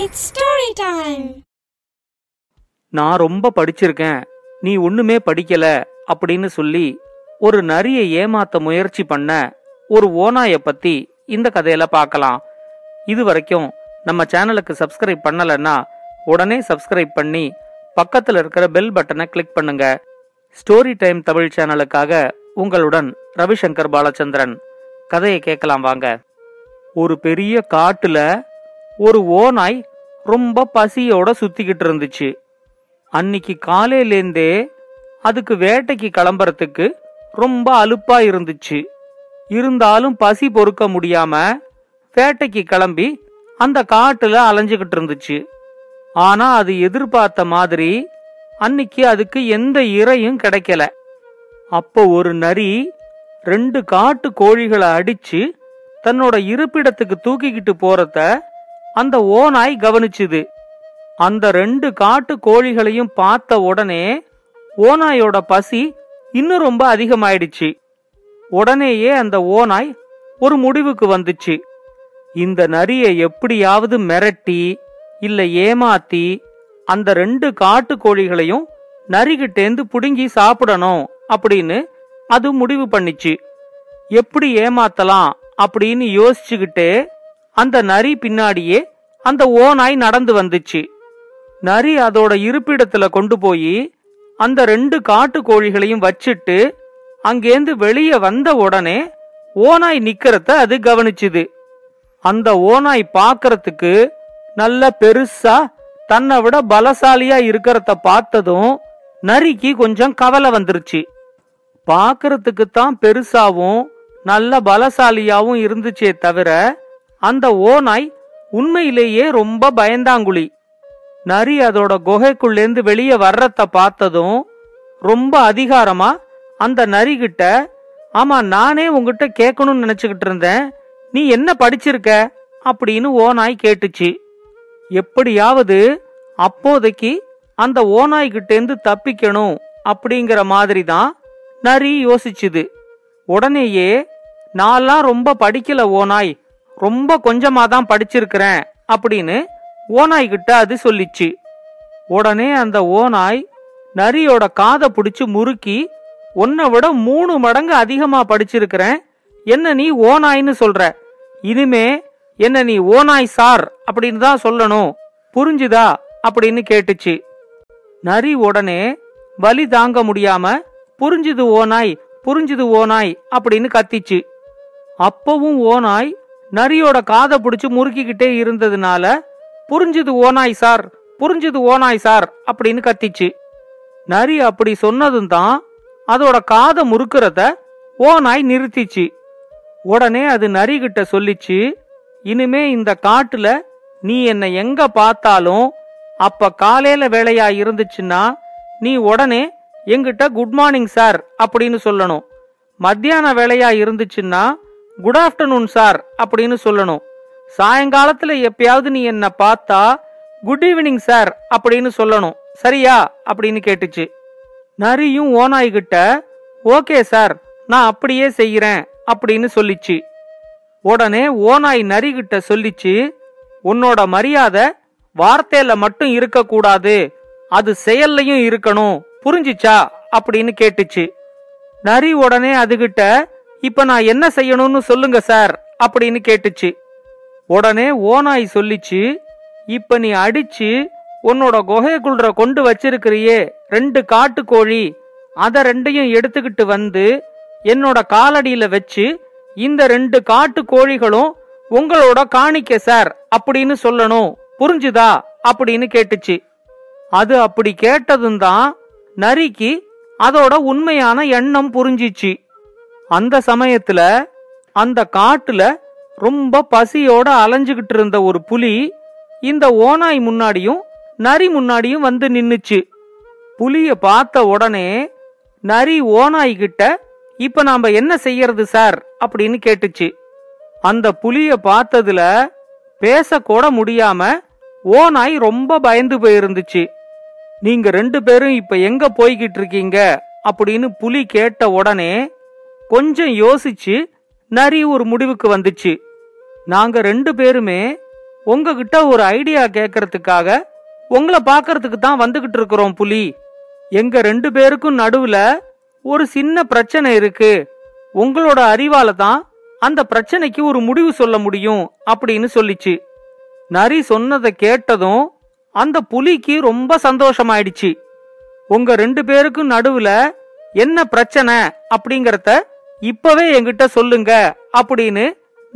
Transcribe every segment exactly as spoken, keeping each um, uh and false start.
It's story time. நான் ரொம்ப படிச்சிருக்கேன், நீ ஒண்ணுமே படிக்கல அப்படின்னு சொல்லி ஒரு நரியை ஏமாத்த முயற்சி பண்ண ஒரு ஓநாயை பத்தி இந்த கதையில பார்க்கலாம். இது வரைக்கும் நம்ம சேனலுக்கு சப்ஸ்கிரைப் பண்ணலன்னா உடனே சப்ஸ்கிரைப் பண்ணி பக்கத்துல இருக்கிற பெல் பட்டனை கிளிக் பண்ணுங்க. ஸ்டோரி டைம் தமிழ் சேனலுக்காக உங்களுடன் ரவிசங்கர் பாலச்சந்திரன். கதையை கேட்கலாம் வாங்க. ஒரு பெரிய காட்டுல ஒரு ஓநாய் ரொம்ப பசியோட சுத்திக்கிட்டு இருந்துச்சு. அன்னைக்கு காலையிலேந்தே அதுக்கு வேட்டைக்கு கிளம்புறதுக்கு ரொம்ப அலுப்பா இருந்துச்சு. இருந்தாலும் பசி பொறுக்க முடியாம வேட்டைக்கு கிளம்பி அந்த காட்டுல அலைஞ்சுகிட்டு இருந்துச்சு. ஆனா அது எதிர்பார்த்த மாதிரி அன்னைக்கு அதுக்கு எந்த இரையும் கிடைக்கல. அப்போ ஒரு நரி ரெண்டு காட்டு கோழிகளை அடிச்சு தன்னோட இருப்பிடத்துக்கு தூக்கிக்கிட்டு போறத அந்த ஓநாய் கவனிச்சுது. அந்த ரெண்டு காட்டு கோழிகளையும் பார்த்த உடனே ஓநாயோட பசி இன்னும் ரொம்ப அதிகமாயிடுச்சு. உடனேயே அந்த ஓநாய் ஒரு முடிவுக்கு வந்துச்சு. இந்த நரியை எப்படியாவது மிரட்டி இல்ல ஏமாத்தி அந்த ரெண்டு காட்டு கோழிகளையும் நரிகிட்டேந்து புடுங்கி சாப்பிடணும் அப்படின்னு அது முடிவு பண்ணிச்சு. எப்படி ஏமாத்தலாம் அப்படின்னு யோசிச்சுக்கிட்டே அந்த நரி பின்னாடியே அந்த ஓநாய் நடந்து வந்துச்சு. நரி அதோட இருப்பிடத்துல கொண்டு போய் அந்த ரெண்டு காட்டு கோழிகளையும் வச்சிட்டு அங்கேந்து வெளியே வந்த உடனே ஓநாய் நிக்கிறத அது கவனிச்சுது. அந்த ஓநாய் பாக்கிறதுக்கு நல்ல பெருசா தன்னை விட பலசாலியா இருக்கிறத பார்த்ததும் நரிக்கு கொஞ்சம் கவலை வந்துருச்சு. பாக்கிறதுக்கு தான் பெருசாவும் நல்ல பலசாலியாவும் இருந்துச்சே தவிர அந்த ஓநாய் உண்மையிலேயே ரொம்ப பயந்தாங்குழி. நரி அதோட குகைக்குள்ளேந்து வெளியே வர்றத பார்த்ததும் ரொம்ப அதிகாரமா அந்த நரிகிட்ட, ஆமா நானே உங்ககிட்ட கேட்கணும்னு நினைச்சுக்கிட்டு இருந்தேன், நீ என்ன படிச்சிருக்க அப்படின்னு ஓநாய் கேட்டுச்சு. எப்படியாவது அப்போதைக்கு அந்த ஓநாய்கிட்டேந்து தப்பிக்கணும் அப்படிங்கிற மாதிரி தான் நரி யோசிச்சுது. உடனேயே, நான்லாம் ரொம்ப படிக்கல ஓநாய், ரொம்ப கொஞ்சமாக தான் படிச்சிருக்கிறேன் அப்படின்னு ஓநாய்கிட்ட அது சொல்லிச்சு. உடனே அந்த ஓநாய் நரியோட காதை பிடிச்சு முறுக்கி, உன்னை விட மூணு மடங்கு அதிகமாக படிச்சிருக்கிறேன், என்ன நீ ஓநாய்ன்னு சொல்ற, இனிமே என்ன நீ ஓநாய் சார் அப்படின்னு தான் சொல்லணும், புரிஞ்சுதா அப்படின்னு கேட்டுச்சு. நரி உடனே வலி தாங்க முடியாம புரிஞ்சுது ஓநாய், புரிஞ்சுது ஓநாய் அப்படின்னு கத்திச்சு. அப்பவும் ஓநாய் நரியோட காதை பிடிச்சு முறுக்கிக்கிட்டே இருந்ததுனால புரிஞ்சுது ஓநாய் சார், புரிஞ்சுது ஓநாய் சார் அப்படின்னு கத்திச்சு. நரி அப்படி சொன்னதும் தான் அதோட காதை முறுக்கிறத ஓநாய் நிறுத்திச்சு. உடனே அது நரிகிட்ட சொல்லிச்சு, இனிமே இந்த காட்டுல நீ என்னை எங்க பார்த்தாலும், அப்ப காலையில வேலையா இருந்துச்சுன்னா நீ உடனே எங்கிட்ட குட் மார்னிங் சார் அப்படின்னு சொல்லணும், மத்தியான வேலையா இருந்துச்சுன்னா குட் ஆஃப்டர்நூன் சார் அப்படின்னு சொல்லணும், சாயங்காலத்துல எப்பயாவது நீ என்ன பார்த்தா குட் ஈவினிங் சார் அப்படின்னு சொல்லணும், சரியா அப்படின்னு கேட்டுச்சு. நரியும் ஓநாய்கிட்ட ஓகே சார் நான் அப்படியே செய்யறேன் அப்படின்னு சொல்லிச்சு. உடனே ஓநாய் நரிகிட்ட சொல்லிச்சு, உன்னோட மரியாதை வார்த்தையில மட்டும் இருக்கக்கூடாது, அது செயல்லையும் இருக்கணும், புரிஞ்சிச்சா அப்படின்னு கேட்டுச்சு. நரி உடனே அதுகிட்ட, இப்ப நான் என்ன செய்யணும்னு சொல்லுங்க சார் அப்படின்னு கேட்டுச்சு. உடனே ஓநாய் சொல்லிச்சு, இப்ப நீ அடிச்சு உன்னோட குகைக்குள்ள கொண்டு வச்சிருக்கிறியே ரெண்டு காட்டு கோழி, அதை ரெண்டையும் எடுத்துக்கிட்டு வந்து என்னோட காலடியில வச்சு இந்த ரெண்டு காட்டு கோழிகளும் உங்களோட காணிக்க சார் அப்படின்னு சொல்லணும், புரிஞ்சுதா அப்படின்னு கேட்டுச்சு. அது அப்படி கேட்டதும் தான் நரிக்கு அதோட உண்மையான எண்ணம் புரிஞ்சிச்சு. அந்த சமயத்துல அந்த காட்டுல ரொம்ப பசியோட அலைஞ்சுகிட்டு இருந்த ஒரு புலி இந்த ஓநாய் முன்னாடியும் நரி முன்னாடியும் வந்து நின்னுச்சு. புலிய பார்த்த உடனே நரி ஓநாய்கிட்ட, இப்ப நாம என்ன செய்யறது சார் அப்படின்னு கேட்டுச்சு. அந்த புலிய பார்த்ததுல பேசக்கூட முடியாம ஓநாய் ரொம்ப பயந்து போயிருந்துச்சு. நீங்க ரெண்டு பேரும் இப்ப எங்க போய்கிட்டு இருக்கீங்க அப்படின்னு புலி கேட்ட உடனே கொஞ்சம் யோசிச்சு நரி ஒரு முடிவுக்கு வந்துச்சு. நாங்க ரெண்டு பேருமே உங்ககிட்ட ஒரு ஐடியா கேட்கறதுக்காக உங்களை பாக்கிறதுக்கு தான் வந்துகிட்டு இருக்கிறோம் புலி. எங்க ரெண்டு பேருக்கும் நடுவுல ஒரு சின்ன பிரச்சனை இருக்கு. உங்களோட அறிவால தான் அந்த பிரச்சனைக்கு ஒரு முடிவு சொல்ல முடியும் அப்படின்னு சொல்லிச்சு. நரி சொன்னதை கேட்டதும் அந்த புலிக்கு ரொம்ப சந்தோஷமாயிடுச்சு. உங்க ரெண்டு பேருக்கும் நடுவுல என்ன பிரச்சனை அப்படிங்கறத இப்பவே என்கிட்ட சொல்லுங்க அப்படின்னு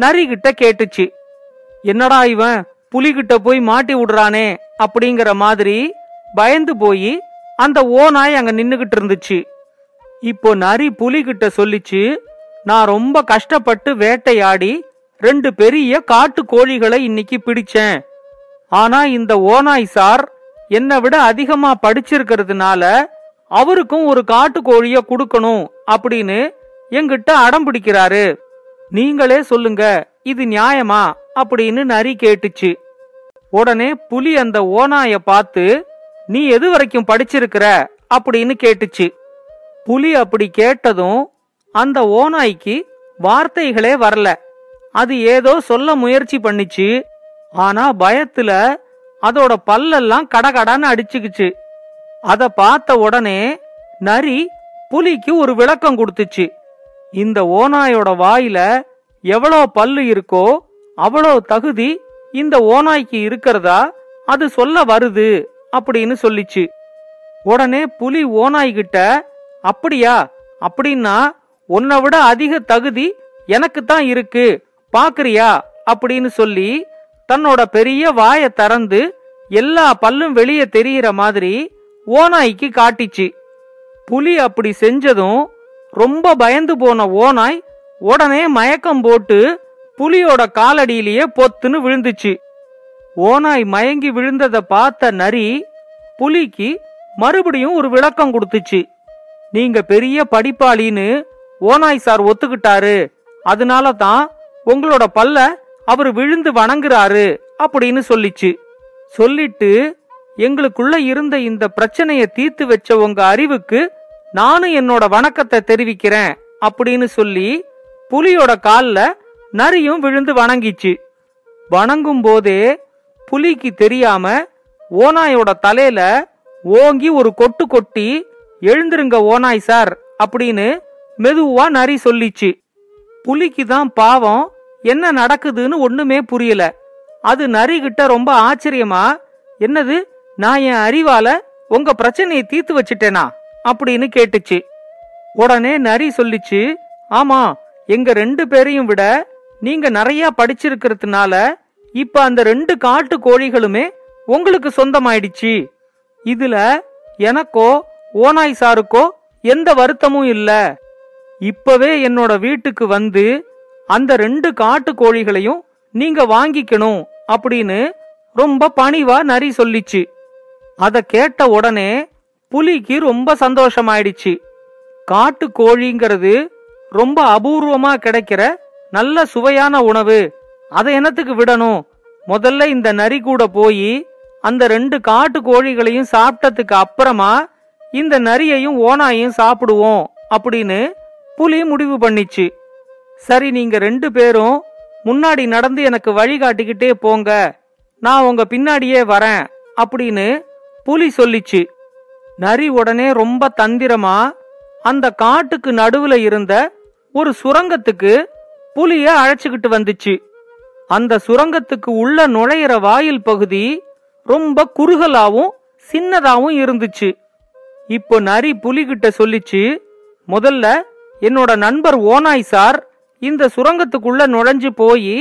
நரிகிட்ட கேட்டுச்சு. என்னடா இவன் புலிகிட்ட போய் மாட்டி விடுறானே அப்படிங்கிற மாதிரி பயந்து போய் அந்த ஓநாய் அங்க நின்னுகிட்டு இருந்துச்சு. இப்போ நரி புலிகிட்ட சொல்லிச்சு, நான் ரொம்ப கஷ்டப்பட்டு வேட்டையாடி ரெண்டு பெரிய காட்டு கோழிகளை இன்னைக்கு பிடிச்சேன். ஆனா இந்த ஓநாய் சார் என்னை விட அதிகமா படிச்சிருக்கிறதுனால அவருக்கும் ஒரு காட்டு கோழிய கொடுக்கணும் அப்படின்னு எங்கிட்ட அடம் பிடிக்கிறாரு. நீங்களே சொல்லுங்க, இது நியாயமா அப்படின்னு நரி கேட்டுச்சு. உடனே புலி அந்த ஓநாய பார்த்து, நீ எது வரைக்கும் படிச்சிருக்கிற அப்படின்னு கேட்டுச்சு. புலி அப்படி கேட்டதும் அந்த ஓநாய்க்கு வார்த்தைகளே வரல. அது ஏதோ சொல்ல முயற்சி பண்ணிச்சு, ஆனா பயத்துல அதோட பல்லெல்லாம் கடகடான்னு அடிச்சுக்குச்சு. அத பார்த்த உடனே நரி புலிக்கு ஒரு விளக்கம் கொடுத்துச்சு. இந்த ஓநாயோட வாயில எவ்வளோ பல்லு இருக்கோ அவ்வளோ தகுதி இந்த ஓநாய்க்கு இருக்கிறதா அது சொல்ல வருது அப்படின்னு சொல்லிச்சு. உடனே புலி ஓநாய்கிட்ட, அப்படியா, அப்படின்னா உன்னை விட அதிக தகுதி எனக்கு தான் இருக்கு பாக்குறியா அப்படின்னு சொல்லி தன்னோட பெரிய வாயை திறந்து எல்லா பல்லும் வெளியே தெரிகிற மாதிரி ஓநாய்க்கு காட்டிச்சு. புலி அப்படி செஞ்சதும் ரொம்ப பயந்து போன ஓநாய் உடனே மயக்கம் போட்டு புலியோட காலடியிலேயே பொத்துன்னு விழுந்துச்சு. ஓநாய் மயங்கி விழுந்ததை பார்த்த நரி புலிக்கு மறுபடியும் ஒரு விளக்கம் கொடுத்துச்சு. நீங்க பெரிய படிப்பாளின்னு ஓநாய் சார் ஒத்துக்கிட்டாரு, அதனால தான் உங்களோட பல்ல அவர் விழுந்து வணங்குறாரு அப்படின்னு சொல்லிச்சு. சொல்லிட்டு எங்களுக்குள்ள இருந்த இந்த பிரச்சனையை தீர்த்து வச்ச உங்க அறிவுக்கு நானும் என்னோட வணக்கத்தை தெரிவிக்கிறேன் அப்படின்னு சொல்லி புலியோட கால்ல நரியும் விழுந்து வணங்கிச்சு. வணங்கும் போதே புலிக்கு தெரியாம ஓநாயோட தலையில ஓங்கி ஒரு கொட்டு கொட்டி, எழுந்திருங்க ஓநாய் சார் அப்படின்னு மெதுவா நரி சொல்லிச்சு. புலிக்கு தான் பாவம் என்ன நடக்குதுன்னு ஒண்ணுமே புரியல. அது நரிகிட்ட ரொம்ப ஆச்சரியமா, என்னது, நான் என் அறிவால உங்க பிரச்சனையை தீர்த்து வச்சிட்டேனா அப்படின்னு கேட்டுச்சு. உடனே நரி சொல்லிச்சு, ஆமா, எங்க ரெண்டு பேரையும் விட நீங்க நிறைய படிச்சிருக்கிறதுனால இப்ப அந்த ரெண்டு காட்டு கோழிகளுமே உங்களுக்கு சொந்தமாயிடுச்சு. இதுல எனக்கோ ஓநாய் சாருக்கோ எந்த வருத்தமும் இல்ல. இப்பவே என்னோட வீட்டுக்கு வந்து அந்த ரெண்டு காட்டு கோழிகளையும் நீங்க வாங்கிக்கணும் அப்படின்னு ரொம்ப பணிவா நரி சொல்லிச்சு. அத கேட்ட உடனே புலிக்கு ரொம்ப சந்தோஷமாயிடுச்சு. காட்டு கோழிங்கிறது ரொம்ப அபூர்வமா கிடைக்கிற நல்ல சுவையான உணவு, அதை எனத்துக்கு விடணும். முதல்ல இந்த நரி கூட போய் அந்த ரெண்டு காட்டு கோழிகளையும் சாப்பிட்டதுக்கு அப்புறமா இந்த நரியையும் ஓனாயையும் சாப்பிடுவோம் அப்படின்னு புலி முடிவு பண்ணிச்சு. சரி, நீங்க ரெண்டு பேரும் முன்னாடி நடந்து எனக்கு வழிகாட்டிக்கிட்டே போங்க, நான் உங்க பின்னாடியே வரேன் அப்படின்னு புலி சொல்லிச்சு. நரி உடனே ரொம்ப தந்திரமா அந்த காட்டுக்கு நடுவுல இருந்த ஒரு சுரங்கத்துக்கு புலிய அழைச்சுக்கிட்டு வந்துச்சு. அந்த சுரங்கத்துக்கு உள்ள நுழையிற வாயில் பகுதி ரொம்ப குறுகலாவும் சின்னதாவும் இருந்துச்சு. இப்போ நரி புலிகிட்ட சொல்லிச்சு, முதல்ல என்னோட நண்பர் ஓநாய் சார் இந்த சுரங்கத்துக்குள்ள நுழைஞ்சு போய்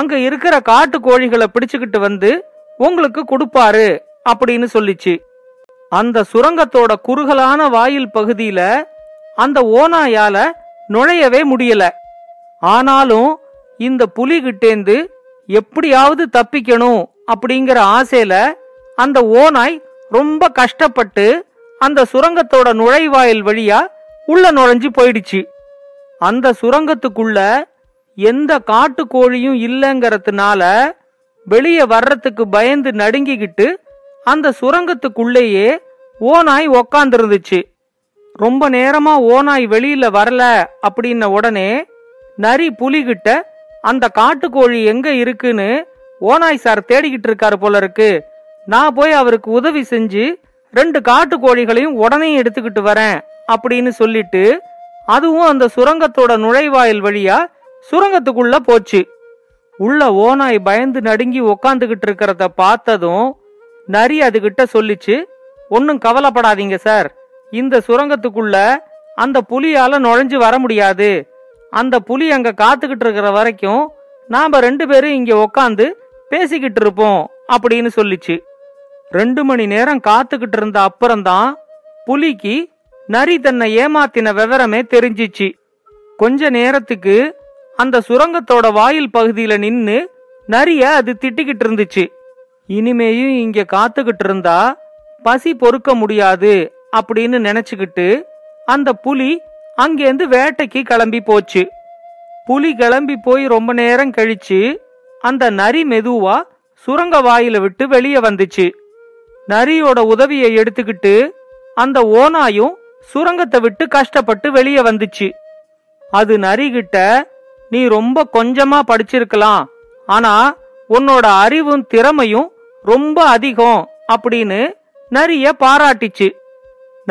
அங்க இருக்கிற காட்டு கோழிகளை பிடிச்சுக்கிட்டு வந்து உங்களுக்கு கொடுப்பாரு அப்படின்னு சொல்லிச்சு. அந்த சுரங்கத்தோட குறுகலான வாயில் பகுதியில அந்த ஓநாயால நுழையவே முடியல. ஆனாலும் இந்த புலிகிட்டேந்து எப்படியாவது தப்பிக்கணும் அப்படிங்கிற ஆசையில அந்த ஓநாய் ரொம்ப கஷ்டப்பட்டு அந்த சுரங்கத்தோட நுழைவாயில் வழியா உள்ள நுழைஞ்சு போயிடுச்சு. அந்த சுரங்கத்துக்குள்ள எந்த காட்டு கோழியும் இல்லைங்கிறதுனால வெளியே வர்றதுக்கு பயந்து நடுங்கிக்கிட்டு அந்த சுரங்கத்துக்குள்ளேயே ஓநாய் உக்காந்துருந்துச்சு. ரொம்ப நேரமா ஓநாய் வெளியில வரல அப்படின்ன உடனே நரி புலிகிட்ட அந்த காட்டுக்கோழி எங்க இருக்குன்னு ஓனாய் சார் தேடிக்கிட்டு இருக்காரு போல இருக்கு. நான் போய் அவருக்கு உதவி செஞ்சு ரெண்டு காட்டு கோழிகளையும் உடனே எடுத்துக்கிட்டு வரேன் அப்படின்னு சொல்லிட்டு அதுவும் அந்த சுரங்கத்தோட நுழைவாயில் வழியா சுரங்கத்துக்குள்ள போச்சு. உள்ள ஓனாய் பயந்து நடுங்கி உக்காந்துகிட்டு இருக்கிறத பார்த்ததும் நரி அதுகிட்ட சொல்லிச்சு, ஒன்னும் கவலைப்படாதீங்க சார், இந்த சுரங்கத்துக்குள்ள அந்த புலியால நுழைஞ்சு வர முடியாது. அந்த புலி அங்க காத்துக்கிட்டு இருக்கிற வரைக்கும் நாம ரெண்டு பேரும் இங்க உக்காந்து பேசிக்கிட்டு இருப்போம் அப்படின்னு சொல்லிச்சு. ரெண்டு மணி நேரம் காத்துக்கிட்டு இருந்த அப்புறம்தான் புலிக்கு நரி தன்னை ஏமாத்தின விவரமே தெரிஞ்சிச்சு. கொஞ்ச நேரத்துக்கு அந்த சுரங்கத்தோட வாயில் பகுதியில நின்னு நரிய அது திட்டிக்கிட்டு இருந்துச்சு. இனிமேயும் இங்க காத்துக்கிட்டு இருந்தா பசி பொறுக்க முடியாது அப்படின்னு நினைச்சுக்கிட்டு அந்த புலி அங்கேருந்து வேட்டைக்கு கிளம்பி போச்சு. புலி கிளம்பி போய் ரொம்ப நேரம் கழிச்சு அந்த நரி மெதுவா சுரங்க வாயில விட்டு வெளியே வந்துச்சு. நரியோட உதவியை எடுத்துக்கிட்டு அந்த ஓனாயும் சுரங்கத்தை விட்டு கஷ்டப்பட்டு வெளியே வந்துச்சு. அது நரிகிட்ட, நீ ரொம்ப கொஞ்சமா படிச்சிருக்கலாம், ஆனா உன்னோட அறிவும் திறமையும் ரொம்ப அதிகம் அப்படின்னு நரிய பாராட்டிச்சு.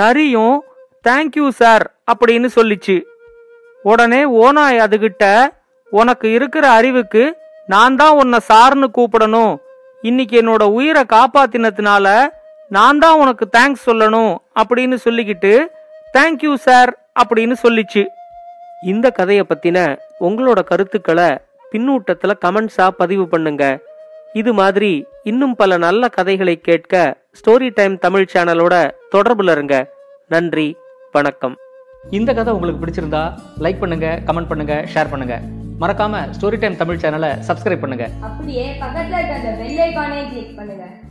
நரியும் தேங்க்யூ சார் அப்படின்னு சொல்லிச்சு. உடனே ஓனாய் அதுகிட்ட, உனக்கு இருக்கிற அறிவுக்கு நான் தான் உன்னை சார்னு கூப்பிடணும், இன்னைக்கு என்னோட உயிரை காப்பாத்தினதுனால நான் தான் உனக்கு தேங்க்ஸ் சொல்லணும் அப்படின்னு சொல்லிக்கிட்டு தேங்க்யூ சார் அப்படின்னு சொல்லிச்சு. இந்த கதையை பத்தின உங்களோட கருத்துக்களை பின்னூட்டத்துல கமெண்ட்ஸா பதிவு பண்ணுங்க. இது மாதிரி இன்னும் பல நல்ல கதைகளை கேட்க ஸ்டோரி டைம் தமிழ் சேனலோட தொடர்புல இருங்க. நன்றி, வணக்கம். இந்த கதை உங்களுக்கு பிடிச்சிருந்தா லைக் பண்ணுங்க, கமெண்ட் பண்ணுங்க, ஷேர் பண்ணுங்க. மறக்காம ஸ்டோரி டைம் தமிழ் சேனலை சப்ஸ்கிரைப் பண்ணுங்க. அப்படியே பக்கத்துல இருக்க அந்த பெல் ஐகானை கிளிக் பண்ணுங்க.